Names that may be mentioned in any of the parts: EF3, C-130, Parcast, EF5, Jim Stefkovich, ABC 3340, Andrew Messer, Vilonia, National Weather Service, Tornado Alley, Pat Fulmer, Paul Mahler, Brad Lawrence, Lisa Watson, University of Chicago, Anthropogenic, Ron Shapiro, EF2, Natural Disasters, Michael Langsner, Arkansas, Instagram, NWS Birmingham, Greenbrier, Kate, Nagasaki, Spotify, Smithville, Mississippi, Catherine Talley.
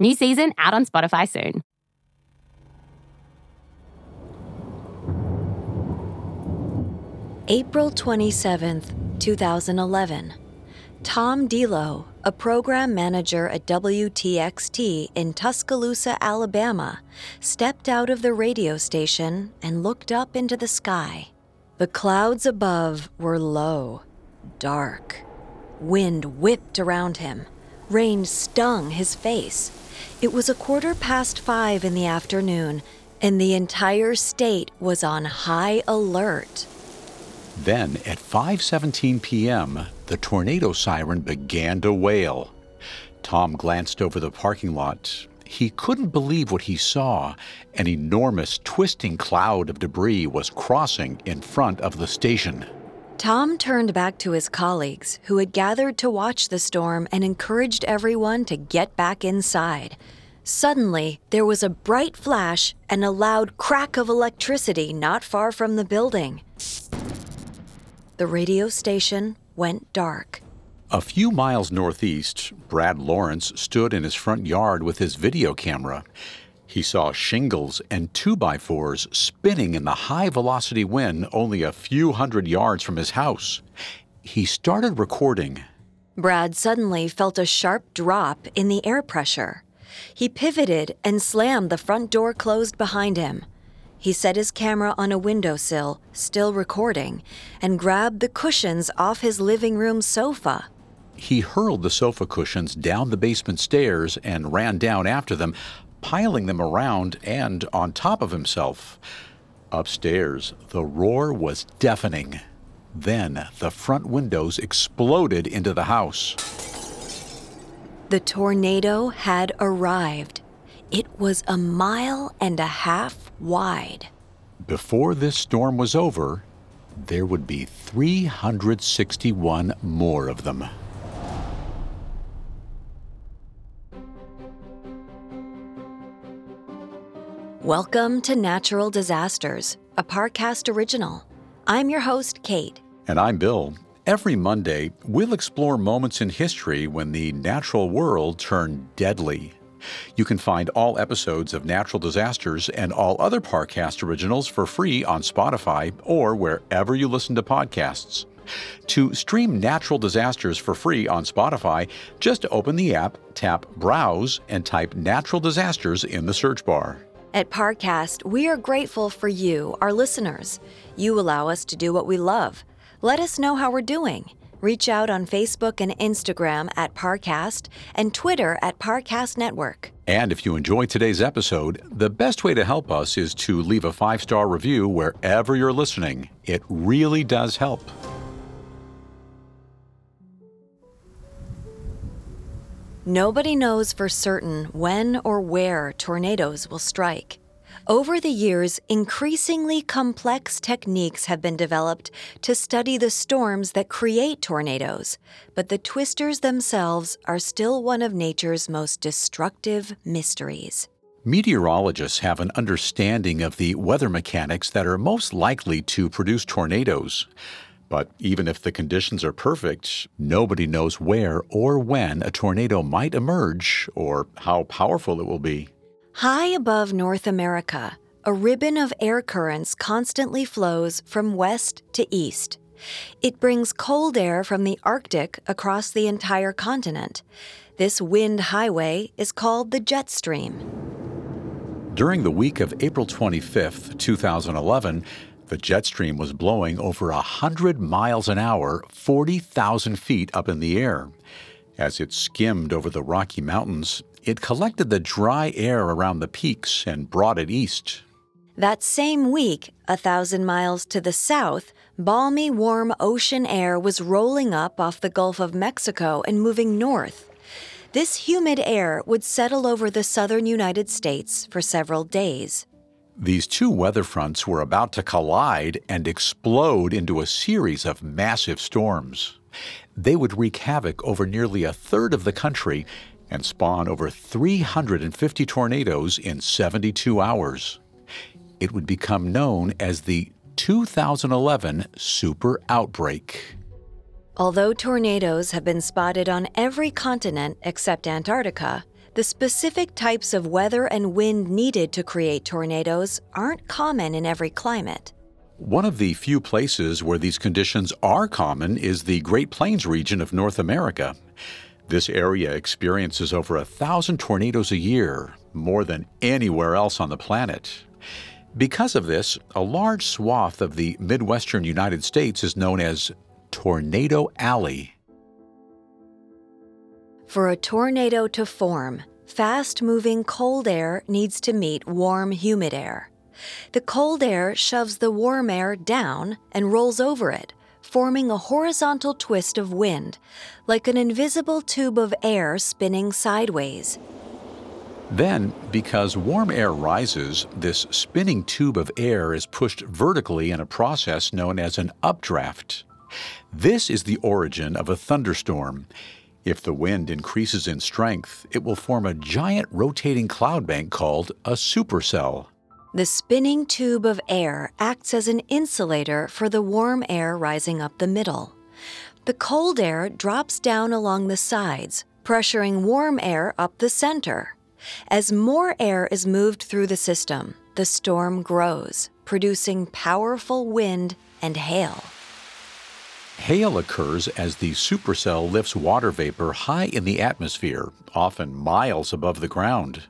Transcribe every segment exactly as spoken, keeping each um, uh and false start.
New season out on Spotify soon. April twenty-seventh, twenty eleven. Tom Dilo, a program manager at W T X T in Tuscaloosa, Alabama, stepped out of the radio station and looked up into the sky. The clouds above were low, dark. Wind whipped around him. Rain stung his face. It was a quarter past five in the afternoon, and the entire state was on high alert. Then, at five seventeen p.m., the tornado siren began to wail. Tom glanced over the parking lot. He couldn't believe what he saw. An enormous twisting cloud of debris was crossing in front of the station. Tom turned back to his colleagues, who had gathered to watch the storm and encouraged everyone to get back inside. Suddenly, there was a bright flash and a loud crack of electricity not far from the building. The radio station went dark. A few miles northeast, Brad Lawrence stood in his front yard with his video camera. He saw shingles and two by fours spinning in the high-velocity wind only a few hundred yards from his house. He started recording. Brad suddenly felt a sharp drop in the air pressure. He pivoted and slammed the front door closed behind him. He set his camera on a windowsill, still recording, and grabbed the cushions off his living room sofa. He hurled the sofa cushions down the basement stairs and ran down after them, piling them around and on top of himself. Upstairs, the roar was deafening. Then the front windows exploded into the house. The tornado had arrived. It was a mile and a half wide. Before this storm was over, there would be three hundred sixty-one more of them. Welcome to Natural Disasters, a Parcast original. I'm your host, Kate. And I'm Bill. Every Monday, we'll explore moments in history when the natural world turned deadly. You can find all episodes of Natural Disasters and all other Parcast originals for free on Spotify or wherever you listen to podcasts. To stream Natural Disasters for free on Spotify, just open the app, tap Browse, and type Natural Disasters in the search bar. At Parcast, we are grateful for you, our listeners. You allow us to do what we love. Let us know how we're doing. Reach out on Facebook and Instagram at Parcast and Twitter at Parcast Network. And if you enjoyed today's episode, the best way to help us is to leave a five-star review wherever you're listening. It really does help. Nobody knows for certain when or where tornadoes will strike. Over the years, increasingly complex techniques have been developed to study the storms that create tornadoes, but the twisters themselves are still one of nature's most destructive mysteries. Meteorologists have an understanding of the weather mechanics that are most likely to produce tornadoes. But even if the conditions are perfect, nobody knows where or when a tornado might emerge or how powerful it will be. High above North America, a ribbon of air currents constantly flows from west to east. It brings cold air from the Arctic across the entire continent. This wind highway is called the jet stream. During the week of April twenty-fifth, two thousand eleven, the jet stream was blowing over one hundred miles an hour, forty thousand feet up in the air. As it skimmed over the Rocky Mountains, it collected the dry air around the peaks and brought it east. That same week, a thousand miles to the south, balmy, warm ocean air was rolling up off the Gulf of Mexico and moving north. This humid air would settle over the southern United States for several days. These two weather fronts were about to collide and explode into a series of massive storms. They would wreak havoc over nearly a third of the country and spawn over three hundred fifty tornadoes in seventy-two hours. It would become known as the two thousand eleven super outbreak. Although tornadoes have been spotted on every continent except Antarctica, the specific types of weather and wind needed to create tornadoes aren't common in every climate. One of the few places where these conditions are common is the Great Plains region of North America. This area experiences over a thousand tornadoes a year, more than anywhere else on the planet. Because of this, a large swath of the Midwestern United States is known as Tornado Alley. For a tornado to form, fast-moving cold air needs to meet warm, humid air. The cold air shoves the warm air down and rolls over it, forming a horizontal twist of wind, like an invisible tube of air spinning sideways. Then, because warm air rises, this spinning tube of air is pushed vertically in a process known as an updraft. This is the origin of a thunderstorm. If the wind increases in strength, it will form a giant rotating cloud bank called a supercell. The spinning tube of air acts as an insulator for the warm air rising up the middle. The cold air drops down along the sides, pressuring warm air up the center. As more air is moved through the system, the storm grows, producing powerful wind and hail. Hail occurs as the supercell lifts water vapor high in the atmosphere, often miles above the ground.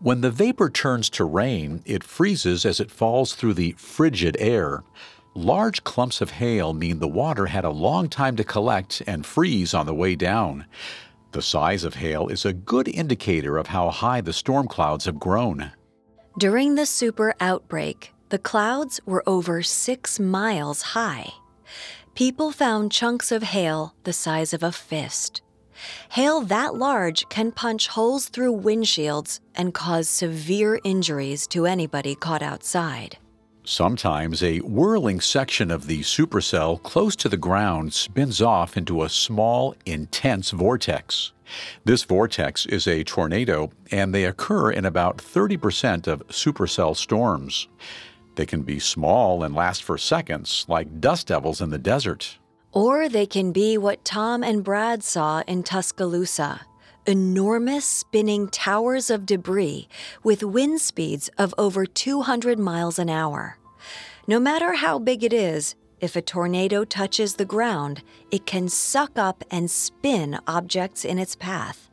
When the vapor turns to rain, it freezes as it falls through the frigid air. Large clumps of hail mean the water had a long time to collect and freeze on the way down. The size of hail is a good indicator of how high the storm clouds have grown. During the super outbreak, the clouds were over six miles high. People found chunks of hail the size of a fist. Hail that large can punch holes through windshields and cause severe injuries to anybody caught outside. Sometimes a whirling section of the supercell close to the ground spins off into a small, intense vortex. This vortex is a tornado, and they occur in about thirty percent of supercell storms. They can be small and last for seconds, like dust devils in the desert. Or they can be what Tom and Brad saw in Tuscaloosa, enormous spinning towers of debris with wind speeds of over two hundred miles an hour. No matter how big it is, if a tornado touches the ground, it can suck up and spin objects in its path.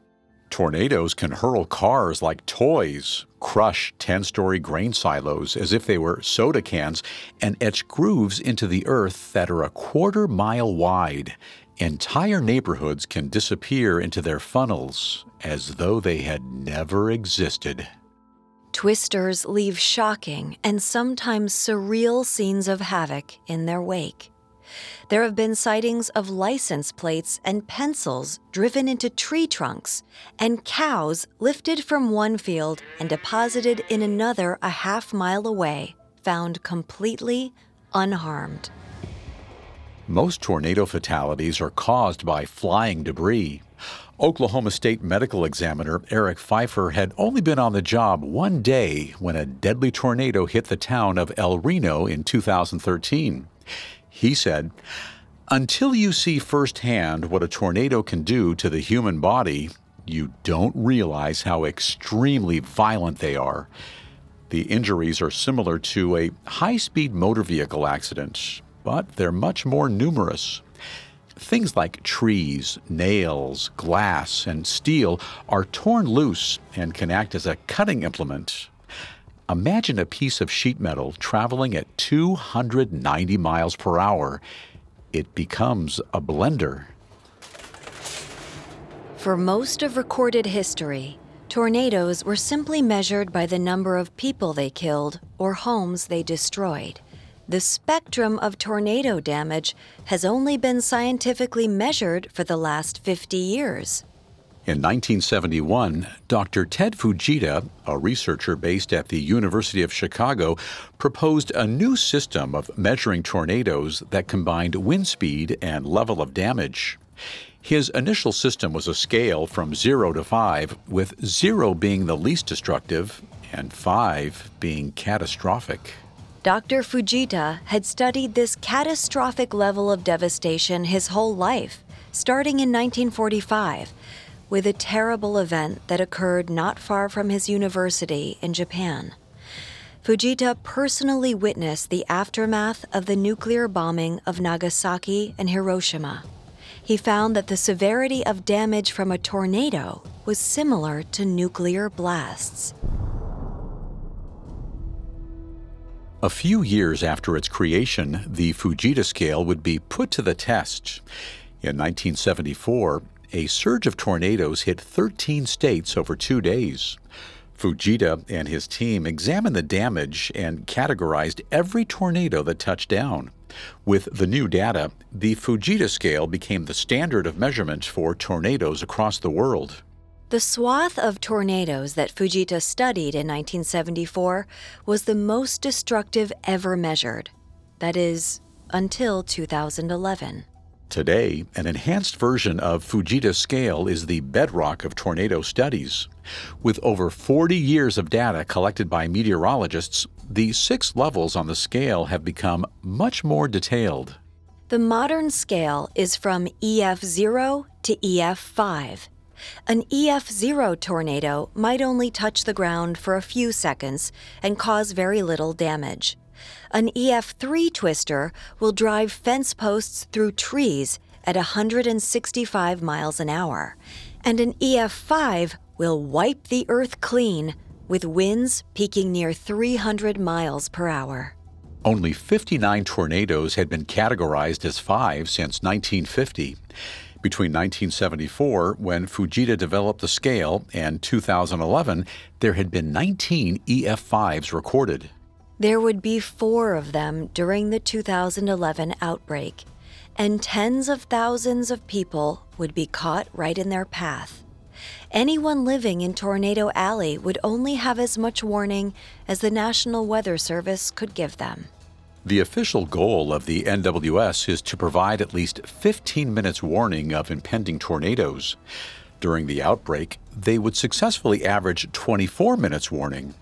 Tornadoes can hurl cars like toys, crush ten-story grain silos as if they were soda cans, and etch grooves into the earth that are a quarter mile wide. Entire neighborhoods can disappear into their funnels as though they had never existed. Twisters leave shocking and sometimes surreal scenes of havoc in their wake. There have been sightings of license plates and pencils driven into tree trunks and cows lifted from one field and deposited in another a half mile away, found completely unharmed. Most tornado fatalities are caused by flying debris. Oklahoma State Medical Examiner Eric Pfeiffer had only been on the job one day when a deadly tornado hit the town of El Reno in two thousand thirteen. He said, "Until you see firsthand what a tornado can do to the human body, you don't realize how extremely violent they are." The injuries are similar to a high-speed motor vehicle accident, but they're much more numerous. Things like trees, nails, glass, and steel are torn loose and can act as a cutting implement. Imagine a piece of sheet metal traveling at two hundred ninety miles per hour. It becomes a blender. For most of recorded history, tornadoes were simply measured by the number of people they killed or homes they destroyed. The spectrum of tornado damage has only been scientifically measured for the last fifty years. In nineteen seventy-one, Doctor Ted Fujita, a researcher based at the University of Chicago, proposed a new system of measuring tornadoes that combined wind speed and level of damage. His initial system was a scale from zero to five, with zero being the least destructive and five being catastrophic. Doctor Fujita had studied this catastrophic level of devastation his whole life, starting in nineteen forty-five. With a terrible event that occurred not far from his university in Japan. Fujita personally witnessed the aftermath of the nuclear bombing of Nagasaki and Hiroshima. He found that the severity of damage from a tornado was similar to nuclear blasts. A few years after its creation, the Fujita scale would be put to the test. In nineteen seventy-four, a surge of tornadoes hit thirteen states over two days. Fujita and his team examined the damage and categorized every tornado that touched down. With the new data, the Fujita scale became the standard of measurement for tornadoes across the world. The swath of tornadoes that Fujita studied in nineteen seventy-four was the most destructive ever measured. That is, until two thousand eleven. Today, an enhanced version of Fujita scale is the bedrock of tornado studies. With over forty years of data collected by meteorologists, the six levels on the scale have become much more detailed. The modern scale is from E F zero to E F five. An E F zero tornado might only touch the ground for a few seconds and cause very little damage. An E F three twister will drive fence posts through trees at one hundred sixty-five miles an hour, and an E F five will wipe the earth clean with winds peaking near three hundred miles per hour. Only fifty-nine tornadoes had been categorized as five since nineteen fifty. Between nineteen seventy-four, when Fujita developed the scale, and two thousand eleven, there had been nineteen E F fives recorded. There would be four of them during the two thousand eleven outbreak, and tens of thousands of people would be caught right in their path. Anyone living in Tornado Alley would only have as much warning as the National Weather Service could give them. The official goal of the N W S is to provide at least fifteen minutes warning of impending tornadoes. During the outbreak, they would successfully average twenty-four minutes warning.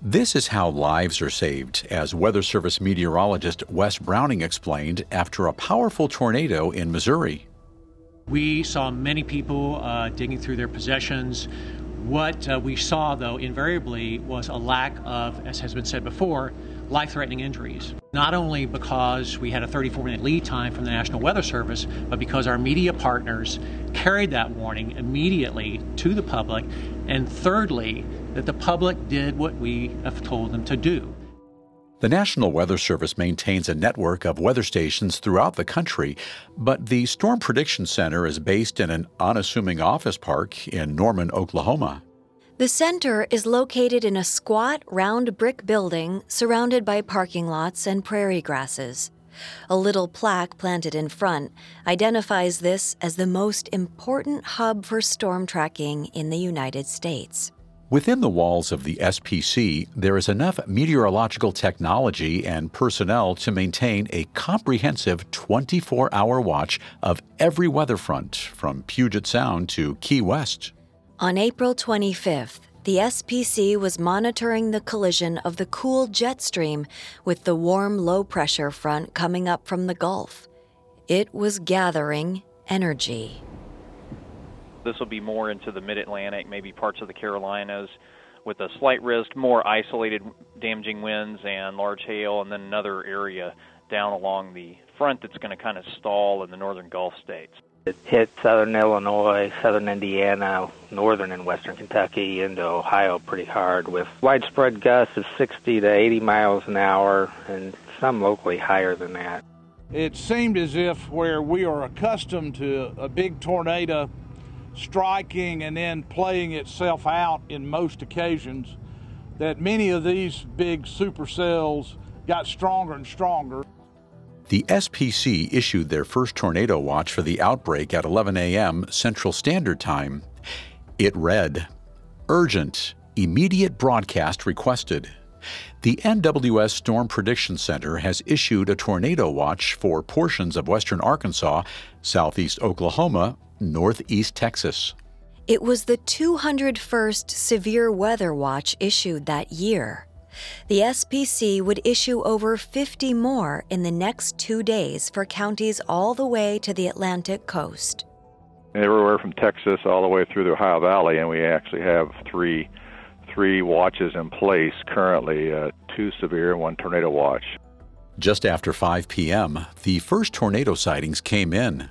This is how lives are saved, as Weather Service meteorologist Wes Browning explained after a powerful tornado in Missouri. We saw many people uh, digging through their possessions. What uh, we saw, though, invariably was a lack of, as has been said before, life-threatening injuries. Not only because we had a thirty-four minute lead time from the National Weather Service, but because our media partners carried that warning immediately to the public, and thirdly, that the public did what we have told them to do. The National Weather Service maintains a network of weather stations throughout the country, but the Storm Prediction Center is based in an unassuming office park in Norman, Oklahoma. The center is located in a squat, round brick building surrounded by parking lots and prairie grasses. A little plaque planted in front identifies this as the most important hub for storm tracking in the United States. Within the walls of the S P C, there is enough meteorological technology and personnel to maintain a comprehensive twenty-four hour watch of every weather front, from Puget Sound to Key West. On April twenty-fifth, the S P C was monitoring the collision of the cool jet stream with the warm low-pressure front coming up from the Gulf. It was gathering energy. This will be more into the mid-Atlantic, maybe parts of the Carolinas, with a slight risk, more isolated damaging winds and large hail, and then another area down along the front that's going to kind of stall in the northern Gulf states. It hit southern Illinois, southern Indiana, northern and western Kentucky into Ohio pretty hard with widespread gusts of sixty to eighty miles an hour and some locally higher than that. It seemed as if where we are accustomed to a big tornado striking and then playing itself out in most occasions, that many of these big supercells got stronger and stronger. The S P C issued their first tornado watch for the outbreak at eleven a.m. Central Standard Time. It read, "Urgent, immediate broadcast requested. The N W S Storm Prediction Center has issued a tornado watch for portions of western Arkansas, southeast Oklahoma, northeast Texas." It was the two hundred first severe weather watch issued that year. The S P C would issue over fifty more in the next two days for counties all the way to the Atlantic coast. Everywhere from Texas all the way through the Ohio Valley, and we actually have three three watches in place currently, uh, two severe and one tornado watch. Just after five p.m., the first tornado sightings came in.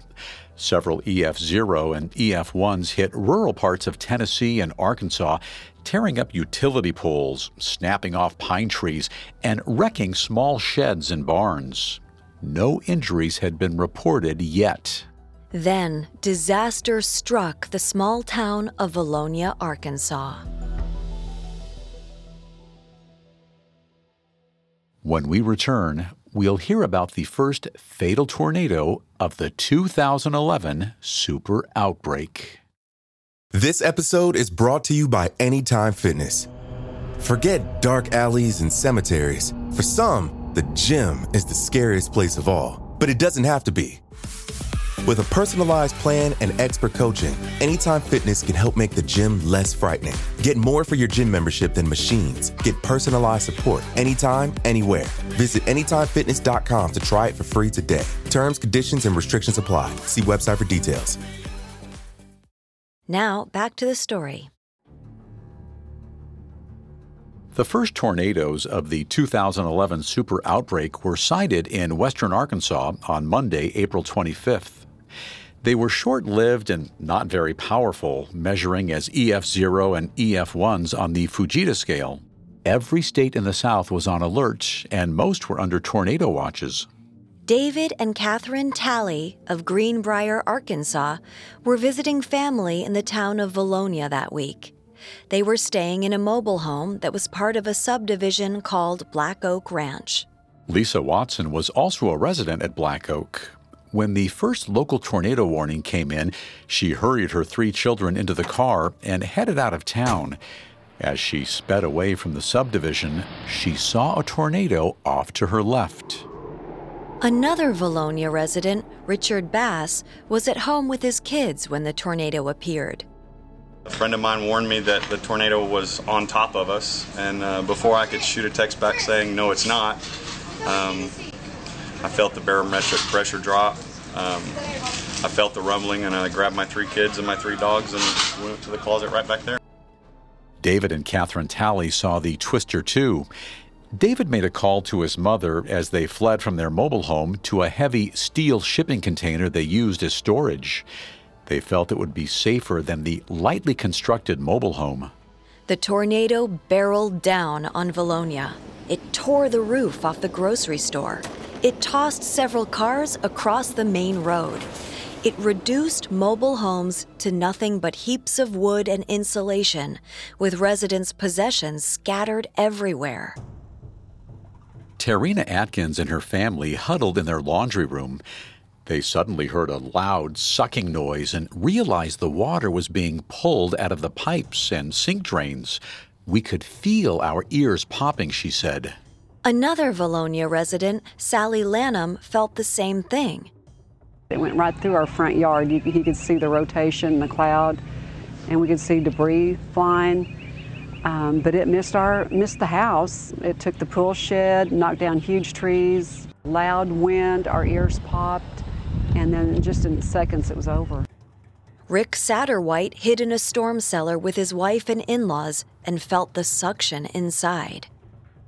Several E F zero and E F ones hit rural parts of Tennessee and Arkansas, tearing up utility poles, snapping off pine trees, and wrecking small sheds and barns. No injuries had been reported yet. Then, disaster struck the small town of Vilonia, Arkansas. When we return, we'll hear about the first fatal tornado of the two thousand eleven super outbreak. This episode is brought to you by Anytime Fitness. Forget dark alleys and cemeteries. For some, the gym is the scariest place of all, but it doesn't have to be. With a personalized plan and expert coaching, Anytime Fitness can help make the gym less frightening. Get more for your gym membership than machines. Get personalized support anytime, anywhere. Visit anytime fitness dot com to try it for free today. Terms, conditions, and restrictions apply. See website for details. Now, back to the story. The first tornadoes of the two thousand eleven super outbreak were sighted in western Arkansas on Monday, April twenty-fifth. They were short-lived and not very powerful, measuring as E F zero and E F ones on the Fujita scale. Every state in the South was on alert, and most were under tornado watches. David and Catherine Talley of Greenbrier, Arkansas, were visiting family in the town of Vilonia that week. They were staying in a mobile home that was part of a subdivision called Black Oak Ranch. Lisa Watson was also a resident at Black Oak. When the first local tornado warning came in, she hurried her three children into the car and headed out of town. As she sped away from the subdivision, she saw a tornado off to her left. Another Vilonia resident, Richard Bass, was at home with his kids when the tornado appeared. A friend of mine warned me that the tornado was on top of us, and uh, before I could shoot a text back saying, no, it's not, um, I felt the barometric pressure drop. Um, I felt the rumbling, and I grabbed my three kids and my three dogs and went to the closet right back there. David and Catherine Talley saw the Twister too. David made a call to his mother as they fled from their mobile home to a heavy steel shipping container they used as storage. They felt it would be safer than the lightly constructed mobile home. The tornado barreled down on Vilonia. It tore the roof off the grocery store. It tossed several cars across the main road. It reduced mobile homes to nothing but heaps of wood and insulation, with residents' possessions scattered everywhere. Tarina Atkins and her family huddled in their laundry room. They suddenly heard a loud sucking noise and realized the water was being pulled out of the pipes and sink drains. "We could feel our ears popping," she said. Another Vilonia resident, Sally Lanham, felt the same thing. It went right through our front yard. You, you could see the rotation, the cloud, and we could see debris flying. Um, but it missed our missed the house. It took the pool shed, knocked down huge trees, loud wind, our ears popped, and then just in seconds it was over. Rick Satterwhite hid in a storm cellar with his wife and in-laws and felt the suction inside.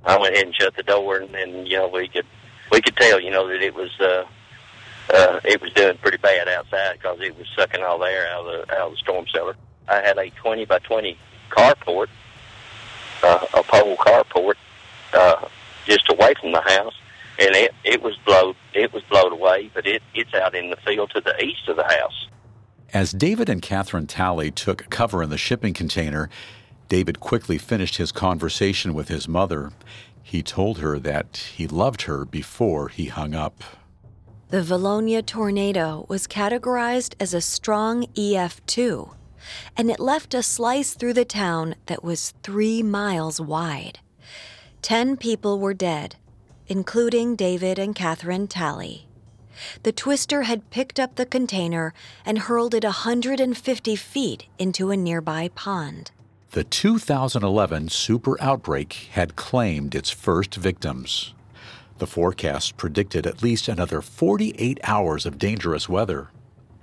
I went ahead and shut the door, and, and you know, we could we could tell, you know, that it was uh, uh, it was doing pretty bad outside because it was sucking all the air out of the, out of the storm cellar. I had a twenty by twenty carport, uh, a pole carport, uh, just away from the house, and it, it was blown it was blown away, but it, it's out in the field to the east of the house. As David and Catherine Talley took cover in the shipping container, David quickly finished his conversation with his mother. He told her that he loved her before he hung up. The Vilonia tornado was categorized as a strong E F two, and it left a slice through the town that was three miles wide. Ten people were dead, including David and Catherine Talley. The twister had picked up the container and hurled it one hundred fifty feet into a nearby pond. The two thousand eleven super outbreak had claimed its first victims. The forecast predicted at least another forty-eight hours of dangerous weather.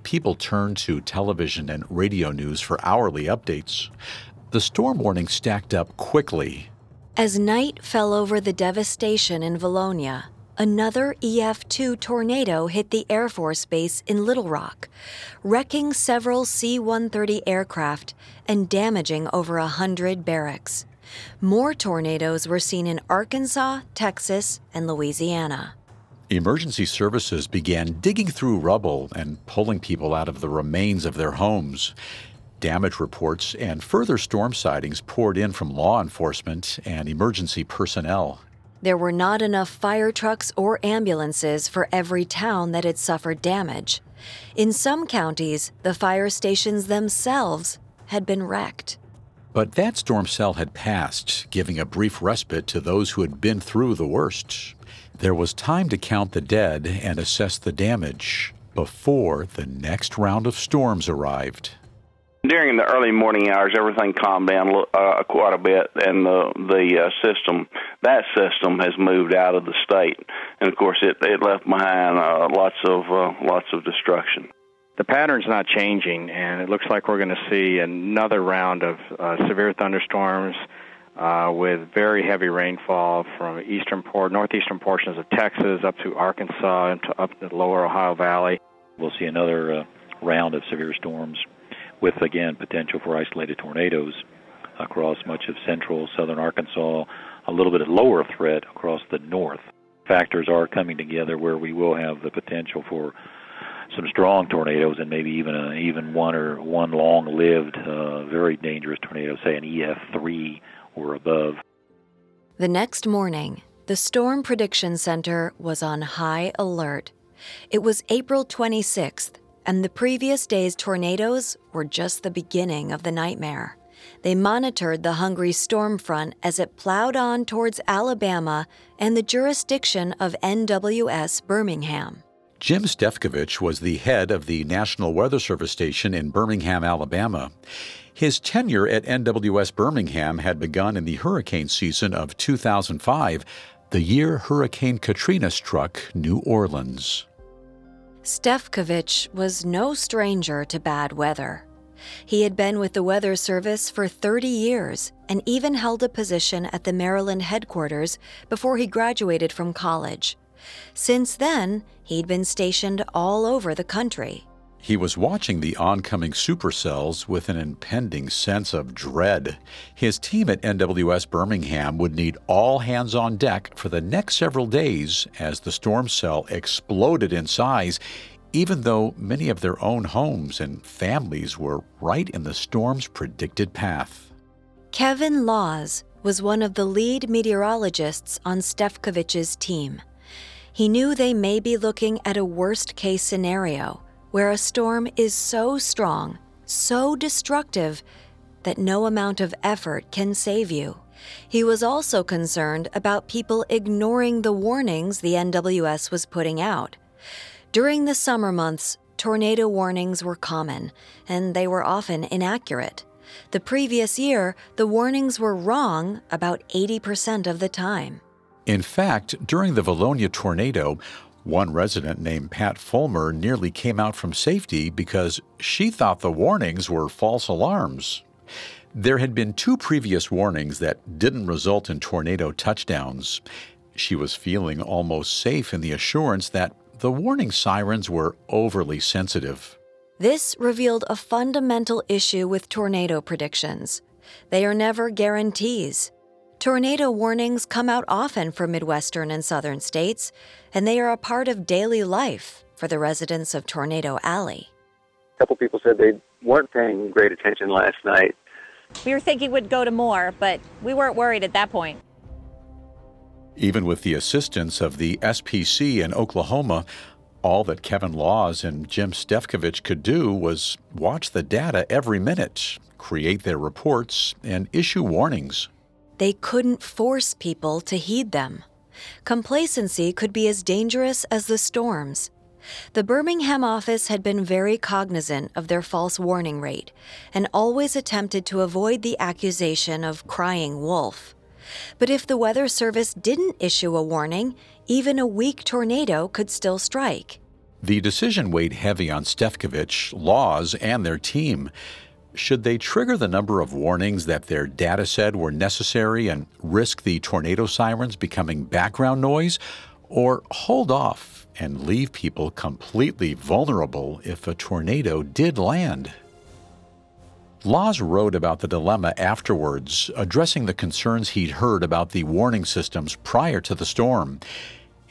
People turned to television and radio news for hourly updates. The storm warning stacked up quickly. As night fell over the devastation in Vilonia, another E F two tornado hit the Air Force Base in Little Rock, wrecking several C one thirty aircraft and damaging over one hundred barracks. More tornadoes were seen in Arkansas, Texas, and Louisiana. Emergency services began digging through rubble and pulling people out of the remains of their homes. Damage reports and further storm sightings poured in from law enforcement and emergency personnel. There were not enough fire trucks or ambulances for every town that had suffered damage. In some counties, the fire stations themselves had been wrecked. But that storm cell had passed, giving a brief respite to those who had been through the worst. There was time to count the dead and assess the damage before the next round of storms arrived. During the early morning hours, everything calmed down uh, quite a bit, and the the uh, system, that system, has moved out of the state, and of course, it, it left behind uh, lots of uh, lots of destruction. The pattern's not changing, and it looks like we're going to see another round of uh, severe thunderstorms uh, with very heavy rainfall from eastern port, northeastern portions of Texas up to Arkansas and to up the lower Ohio Valley. We'll see another uh, round of severe storms, with, again, potential for isolated tornadoes across much of central, southern Arkansas, a little bit of lower threat across the north. Factors are coming together where we will have the potential for some strong tornadoes and maybe even a, even one or one long-lived, uh, very dangerous tornado, say an E F three or above. The next morning, the Storm Prediction Center was on high alert. It was April twenty-sixth. And the previous day's tornadoes were just the beginning of the nightmare. They monitored the hungry storm front as it plowed on towards Alabama and the jurisdiction of N W S Birmingham. Jim Stefkovich was the head of the National Weather Service station in Birmingham, Alabama. His tenure at N W S Birmingham had begun in the hurricane season of two thousand five, the year Hurricane Katrina struck New Orleans. Stefkovich was no stranger to bad weather. He had been with the Weather Service for thirty years and even held a position at the Maryland headquarters before he graduated from college. Since then, he'd been stationed all over the country. He was watching the oncoming supercells with an impending sense of dread. His team at N W S Birmingham would need all hands on deck for the next several days as the storm cell exploded in size, even though many of their own homes and families were right in the storm's predicted path. Kevin Laws was one of the lead meteorologists on Stefkovich's team. He knew they may be looking at a worst-case scenario, where a storm is so strong, so destructive, that no amount of effort can save you. He was also concerned about people ignoring the warnings the N W S was putting out. During the summer months, tornado warnings were common, and they were often inaccurate. The previous year, the warnings were wrong about eighty percent of the time. In fact, during the Vilonia tornado, one resident named Pat Fulmer nearly came out from safety because she thought the warnings were false alarms. There had been two previous warnings that didn't result in tornado touchdowns. She was feeling almost safe in the assurance that the warning sirens were overly sensitive. This revealed a fundamental issue with tornado predictions. They are never guarantees. Tornado warnings come out often for Midwestern and Southern states, and they are a part of daily life for the residents of Tornado Alley. A couple people said they weren't paying great attention last night. We were thinking we'd go to more, but we weren't worried at that point. Even with the assistance of the S P C in Oklahoma, all that Kevin Laws and Jim Stefkovich could do was watch the data every minute, create their reports, and issue warnings. They couldn't force people to heed them. Complacency could be as dangerous as the storms. The Birmingham office had been very cognizant of their false warning rate and always attempted to avoid the accusation of crying wolf. But if the Weather Service didn't issue a warning, even a weak tornado could still strike. The decision weighed heavy on Stefkovich, Laws, and their team. Should they trigger the number of warnings that their data said were necessary and risk the tornado sirens becoming background noise, or hold off and leave people completely vulnerable if a tornado did land? Laws wrote about the dilemma afterwards, addressing the concerns he'd heard about the warning systems prior to the storm.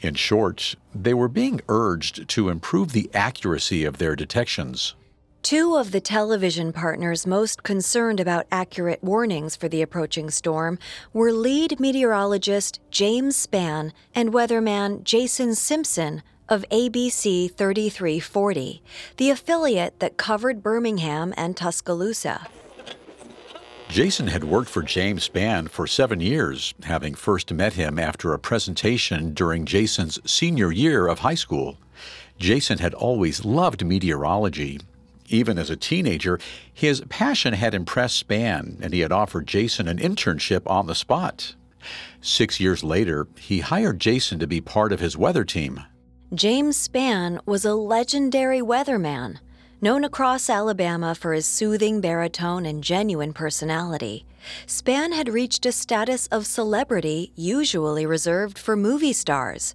In short, they were being urged to improve the accuracy of their detections. Two of the television partners most concerned about accurate warnings for the approaching storm were lead meteorologist James Spann and weatherman Jason Simpson of A B C thirty-three forty, the affiliate that covered Birmingham and Tuscaloosa. Jason had worked for James Spann for seven years, having first met him after a presentation during Jason's senior year of high school. Jason had always loved meteorology. Even as a teenager, his passion had impressed Spann, and he had offered Jason an internship on the spot. Six years later, he hired Jason to be part of his weather team. James Spann was a legendary weatherman, known across Alabama for his soothing baritone and genuine personality. Spann had reached a status of celebrity usually reserved for movie stars.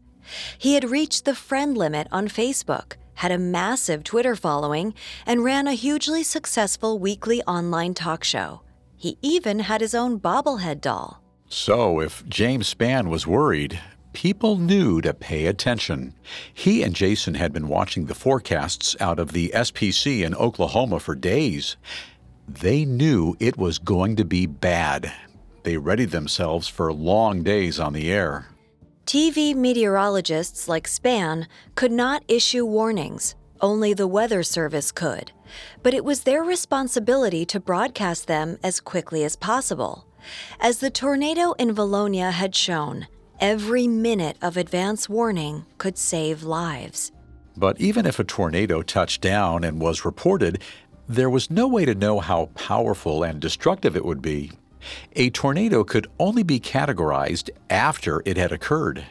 He had reached the friend limit on Facebook, had a massive Twitter following, and ran a hugely successful weekly online talk show. He even had his own bobblehead doll. So if James Spann was worried, people knew to pay attention. He and Jason had been watching the forecasts out of the S P C in Oklahoma for days. They knew it was going to be bad. They readied themselves for long days on the air. T V meteorologists like Spann could not issue warnings. Only the Weather Service could. But it was their responsibility to broadcast them as quickly as possible. As the tornado in Vilonia had shown, every minute of advance warning could save lives. But even if a tornado touched down and was reported, there was no way to know how powerful and destructive it would be. A tornado could only be categorized after it had occurred.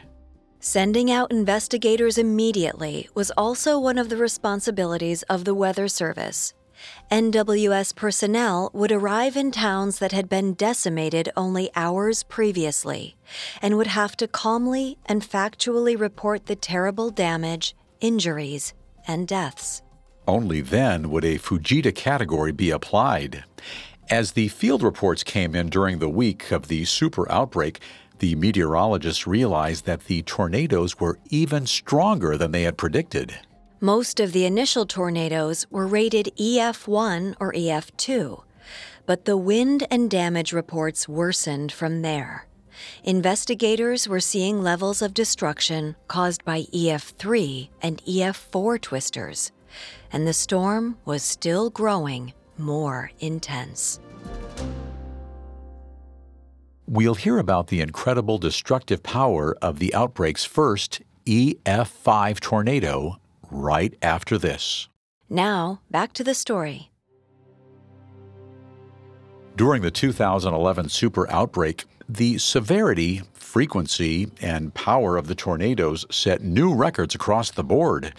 Sending out investigators immediately was also one of the responsibilities of the Weather Service. N W S personnel would arrive in towns that had been decimated only hours previously and would have to calmly and factually report the terrible damage, injuries, and deaths. Only then would a Fujita category be applied. As the field reports came in during the week of the super outbreak, the meteorologists realized that the tornadoes were even stronger than they had predicted. Most of the initial tornadoes were rated E F one or E F two, but the wind and damage reports worsened from there. Investigators were seeing levels of destruction caused by E F three and E F four twisters, and the storm was still growing more intense. We'll hear about the incredible destructive power of the outbreak's first E F five tornado right after this. Now, back to the story. During the two thousand eleven super outbreak, the severity, frequency, and power of the tornadoes set new records across the board.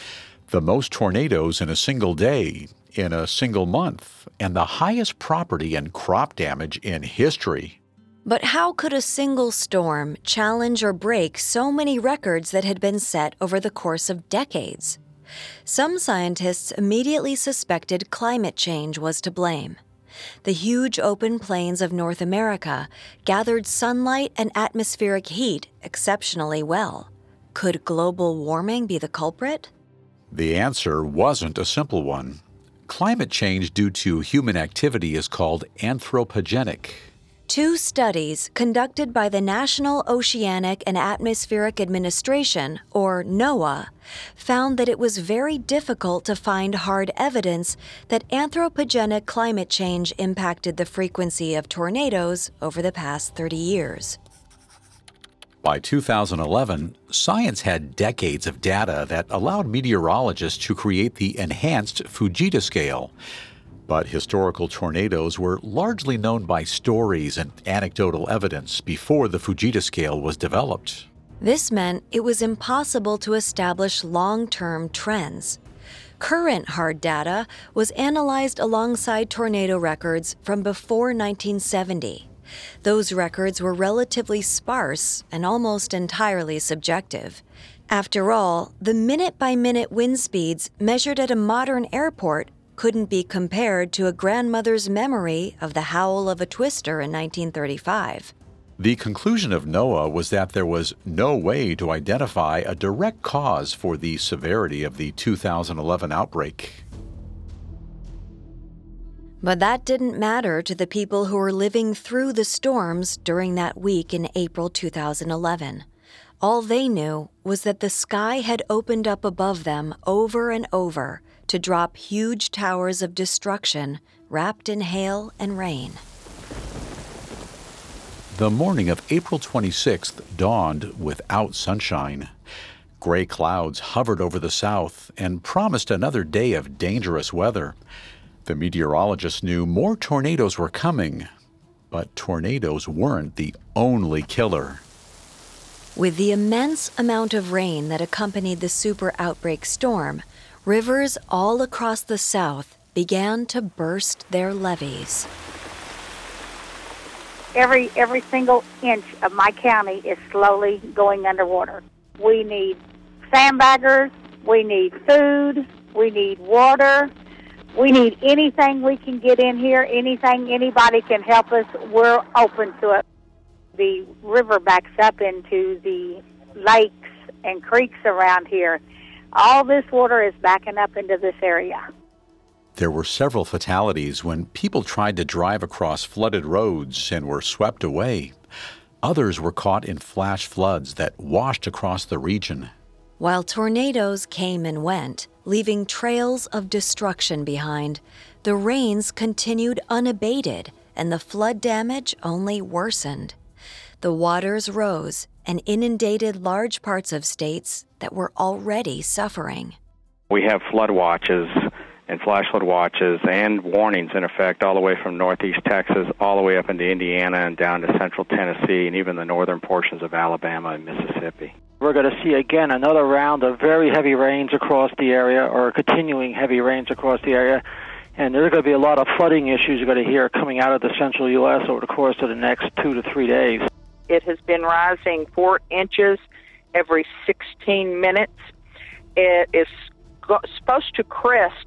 The most tornadoes in a single day, in a single month, and the highest property and crop damage in history. But how could a single storm challenge or break so many records that had been set over the course of decades? Some scientists immediately suspected climate change was to blame. The huge open plains of North America gathered sunlight and atmospheric heat exceptionally well. Could global warming be the culprit? The answer wasn't a simple one. Climate change due to human activity is called anthropogenic. Two studies conducted by the National Oceanic and Atmospheric Administration, or NOAA, found that it was very difficult to find hard evidence that anthropogenic climate change impacted the frequency of tornadoes over the past thirty years. By two thousand eleven, science had decades of data that allowed meteorologists to create the enhanced Fujita scale. But historical tornadoes were largely known by stories and anecdotal evidence before the Fujita scale was developed. This meant it was impossible to establish long-term trends. Current hard data was analyzed alongside tornado records from before nineteen seventy. Those records were relatively sparse and almost entirely subjective. After all, the minute-by-minute wind speeds measured at a modern airport couldn't be compared to a grandmother's memory of the howl of a twister in nineteen thirty-five. The conclusion of NOAA was that there was no way to identify a direct cause for the severity of the two thousand eleven outbreak. But that didn't matter to the people who were living through the storms during that week in April two thousand eleven. All they knew was that the sky had opened up above them over and over to drop huge towers of destruction wrapped in hail and rain. The morning of April twenty-sixth dawned without sunshine. Gray clouds hovered over the south and promised another day of dangerous weather. The meteorologists knew more tornadoes were coming, but tornadoes weren't the only killer. With the immense amount of rain that accompanied the super outbreak storm, rivers all across the South began to burst their levees. Every every single inch of my county is slowly going underwater. We need sandbaggers, we need food, we need water, we need anything we can get in here, anything anybody can help us, we're open to it. The river backs up into the lakes and creeks around here. All this water is backing up into this area. There were several fatalities when people tried to drive across flooded roads and were swept away. Others were caught in flash floods that washed across the region. While tornadoes came and went, leaving trails of destruction behind, the rains continued unabated and the flood damage only worsened. The waters rose and inundated large parts of states that were already suffering. We have flood watches and flash flood watches and warnings in effect all the way from northeast Texas all the way up into Indiana and down to central Tennessee and even the northern portions of Alabama and Mississippi. We're going to see again another round of very heavy rains across the area, or continuing heavy rains across the area, and there's going to be a lot of flooding issues you're going to hear coming out of the central U S over the course of the next two to three days. It has been rising four inches every sixteen minutes. It is supposed to crest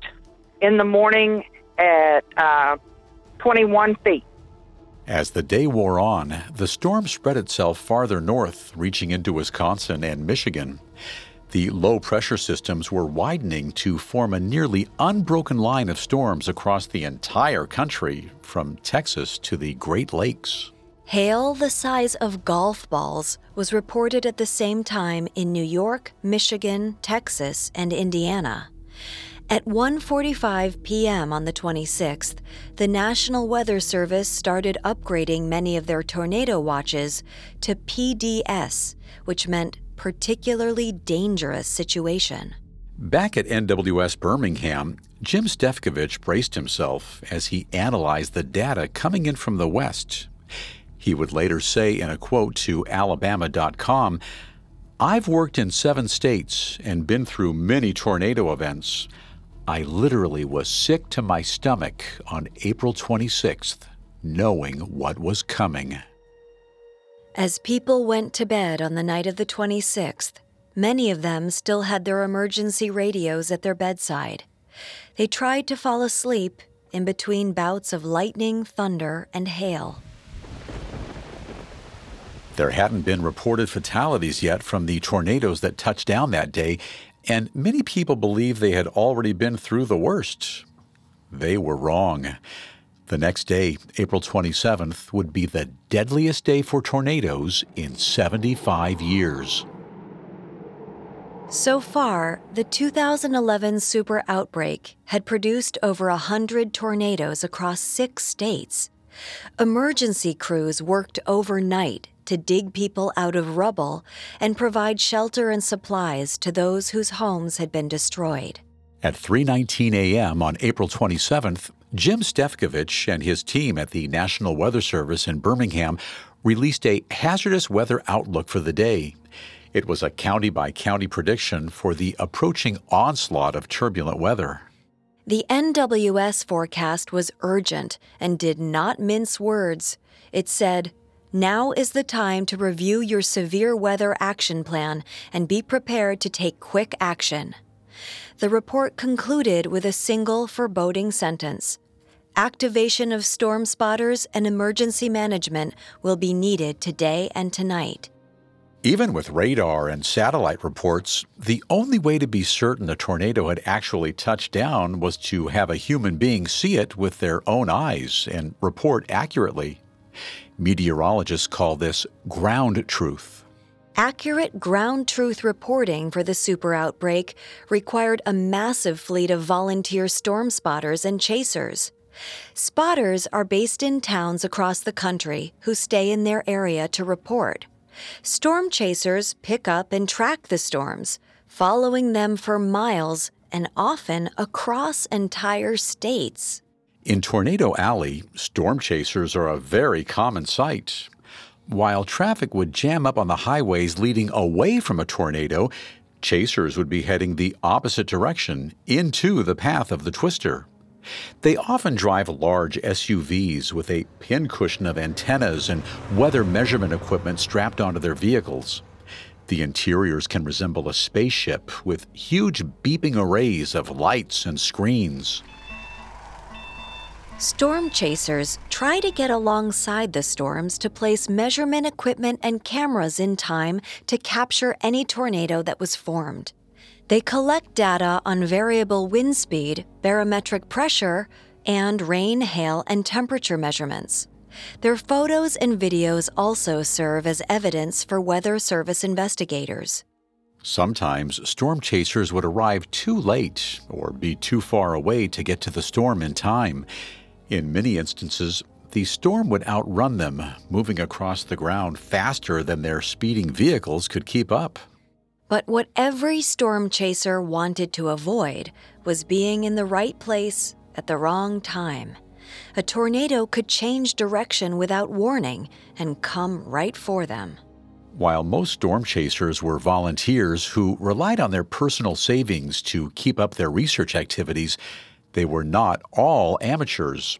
in the morning at uh, twenty-one feet. As the day wore on, the storm spread itself farther north, reaching into Wisconsin and Michigan. The low-pressure systems were widening to form a nearly unbroken line of storms across the entire country, from Texas to the Great Lakes. Hail the size of golf balls was reported at the same time in New York, Michigan, Texas, and Indiana. At one forty-five p.m. on the twenty-sixth, the National Weather Service started upgrading many of their tornado watches to P D S, which meant particularly dangerous situation. Back at N W S Birmingham, Jim Stefkovich braced himself as he analyzed the data coming in from the West. He would later say in a quote to Alabama dot com, "I've worked in seven states and been through many tornado events. I literally was sick to my stomach on April twenty-sixth, knowing what was coming." As people went to bed on the night of the twenty-sixth, many of them still had their emergency radios at their bedside. They tried to fall asleep in between bouts of lightning, thunder, and hail. There hadn't been reported fatalities yet from the tornadoes that touched down that day, and many people believed they had already been through the worst. They were wrong. The next day, April twenty-seventh, would be the deadliest day for tornadoes in seventy-five years. So far, the two thousand eleven super outbreak had produced over one hundred tornadoes across six states. Emergency crews worked overnight to dig people out of rubble and provide shelter and supplies to those whose homes had been destroyed. At three nineteen a.m. on April twenty-seventh, Jim Stefkovich and his team at the National Weather Service in Birmingham released a hazardous weather outlook for the day. It was a county-by-county prediction for the approaching onslaught of turbulent weather. The N W S forecast was urgent and did not mince words. It said, "Now is the time to review your severe weather action plan and be prepared to take quick action." The report concluded with a single foreboding sentence. "Activation of storm spotters and emergency management will be needed today and tonight." Even with radar and satellite reports, the only way to be certain a tornado had actually touched down was to have a human being see it with their own eyes and report accurately. Meteorologists call this ground truth. Accurate ground truth reporting for the super outbreak required a massive fleet of volunteer storm spotters and chasers. Spotters are based in towns across the country who stay in their area to report. Storm chasers pick up and track the storms, following them for miles and often across entire states. In Tornado Alley, storm chasers are a very common sight. While traffic would jam up on the highways leading away from a tornado, chasers would be heading the opposite direction into the path of the twister. They often drive large S U Vs with a pincushion of antennas and weather measurement equipment strapped onto their vehicles. The interiors can resemble a spaceship with huge beeping arrays of lights and screens. Storm chasers try to get alongside the storms to place measurement equipment and cameras in time to capture any tornado that was formed. They collect data on variable wind speed, barometric pressure, and rain, hail, and temperature measurements. Their photos and videos also serve as evidence for Weather Service investigators. Sometimes storm chasers would arrive too late or be too far away to get to the storm in time. In many instances, the storm would outrun them, moving across the ground faster than their speeding vehicles could keep up. But what every storm chaser wanted to avoid was being in the right place at the wrong time. A tornado could change direction without warning and come right for them. While most storm chasers were volunteers who relied on their personal savings to keep up their research activities, they were not all amateurs.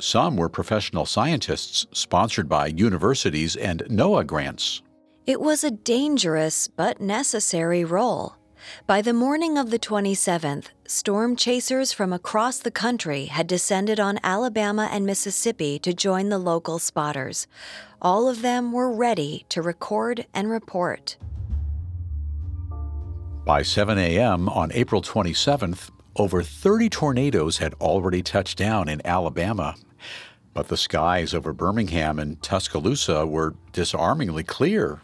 Some were professional scientists sponsored by universities and NOAA grants. It was a dangerous but necessary role. By the morning of the twenty-seventh, storm chasers from across the country had descended on Alabama and Mississippi to join the local spotters. All of them were ready to record and report. By seven a.m. on April twenty-seventh, over thirty tornadoes had already touched down in Alabama. But the skies over Birmingham and Tuscaloosa were disarmingly clear.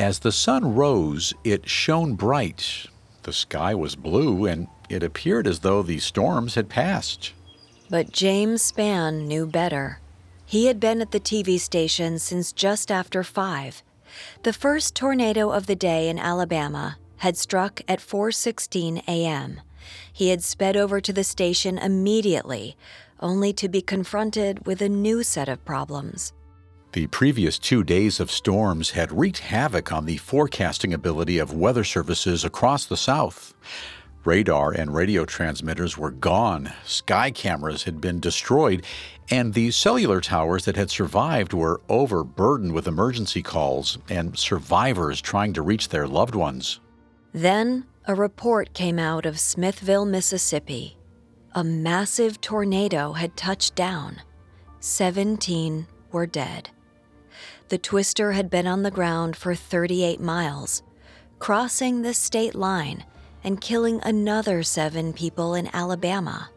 As the sun rose, it shone bright. The sky was blue, and it appeared as though the storms had passed. But James Spann knew better. He had been at the T V station since just after five. The first tornado of the day in Alabama had struck at four sixteen a.m. He had sped over to the station immediately, only to be confronted with a new set of problems. The previous two days of storms had wreaked havoc on the forecasting ability of weather services across the South. Radar and radio transmitters were gone, sky cameras had been destroyed, and the cellular towers that had survived were overburdened with emergency calls and survivors trying to reach their loved ones. Then, a report came out of Smithville, Mississippi. A massive tornado had touched down. seventeen were dead. The twister had been on the ground for thirty-eight miles, crossing the state line and killing another seven people in Alabama.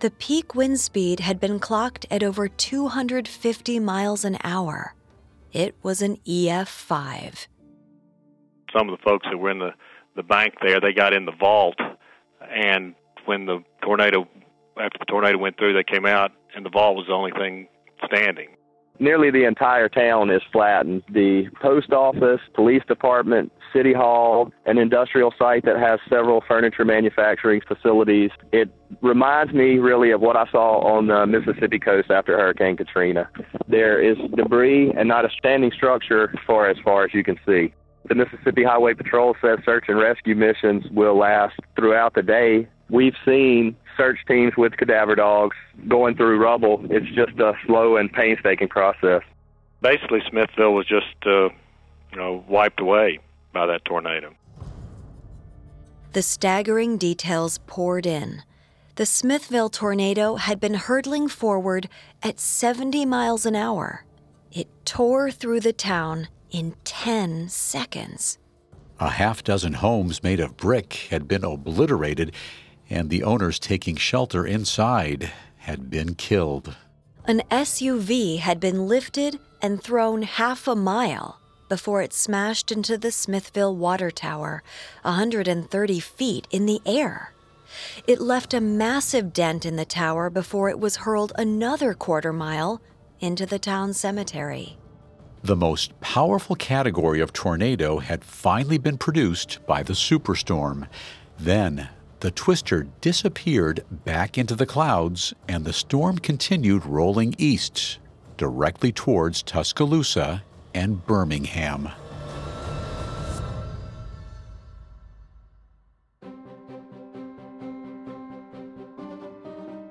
The peak wind speed had been clocked at over two hundred fifty miles an hour. It was an E F five. Some of the folks that were in the, the bank there, they got in the vault, and when the tornado, after the tornado went through, they came out, and the vault was the only thing standing. Nearly the entire town is flattened. The post office, police department, city hall, an industrial site that has several furniture manufacturing facilities. It reminds me really of what I saw on the Mississippi coast after Hurricane Katrina. There is debris and not a standing structure for as far as you can see. The Mississippi Highway Patrol says search and rescue missions will last throughout the day. We've seen search teams with cadaver dogs going through rubble. It's just a slow and painstaking process. Basically, Smithville was just, uh, you know, wiped away by that tornado. The staggering details poured in. The Smithville tornado had been hurtling forward at seventy miles an hour. It tore through the town in ten seconds. A half dozen homes made of brick had been obliterated, and the owners taking shelter inside had been killed. An S U V had been lifted and thrown half a mile before it smashed into the Smithville water tower, one hundred thirty feet in the air. It left a massive dent in the tower before it was hurled another quarter mile into the town cemetery. The most powerful category of tornado had finally been produced by the superstorm. Then, the twister disappeared back into the clouds, and the storm continued rolling east, directly towards Tuscaloosa and Birmingham.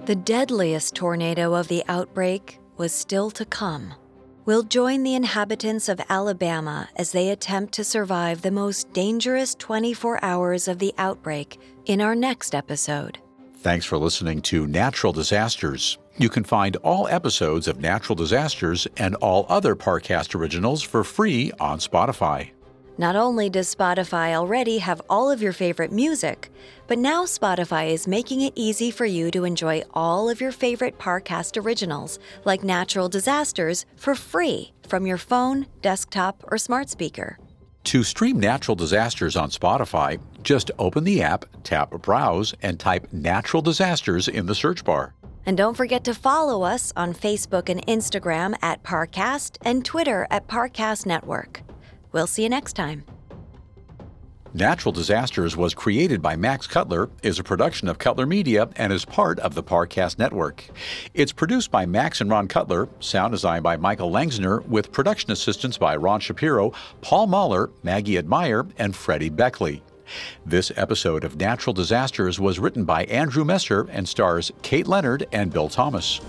The deadliest tornado of the outbreak was still to come. We'll join the inhabitants of Alabama as they attempt to survive the most dangerous twenty-four hours of the outbreak in our next episode. Thanks for listening to Natural Disasters. You can find all episodes of Natural Disasters and all other Parcast originals for free on Spotify. Not only does Spotify already have all of your favorite music, but now Spotify is making it easy for you to enjoy all of your favorite Parcast originals, like Natural Disasters, for free from your phone, desktop, or smart speaker. To stream Natural Disasters on Spotify, just open the app, tap Browse, and type Natural Disasters in the search bar. And don't forget to follow us on Facebook and Instagram at Parcast and Twitter at Parcast Network. We'll see you next time. Natural Disasters was created by Max Cutler, is a production of Cutler Media, and is part of the Parcast Network. It's produced by Max and Ron Cutler, sound design by Michael Langsner, with production assistance by Ron Shapiro, Paul Mahler, Maggie Admire, and Freddie Beckley. This episode of Natural Disasters was written by Andrew Messer and stars Kate Leonard and Bill Thomas.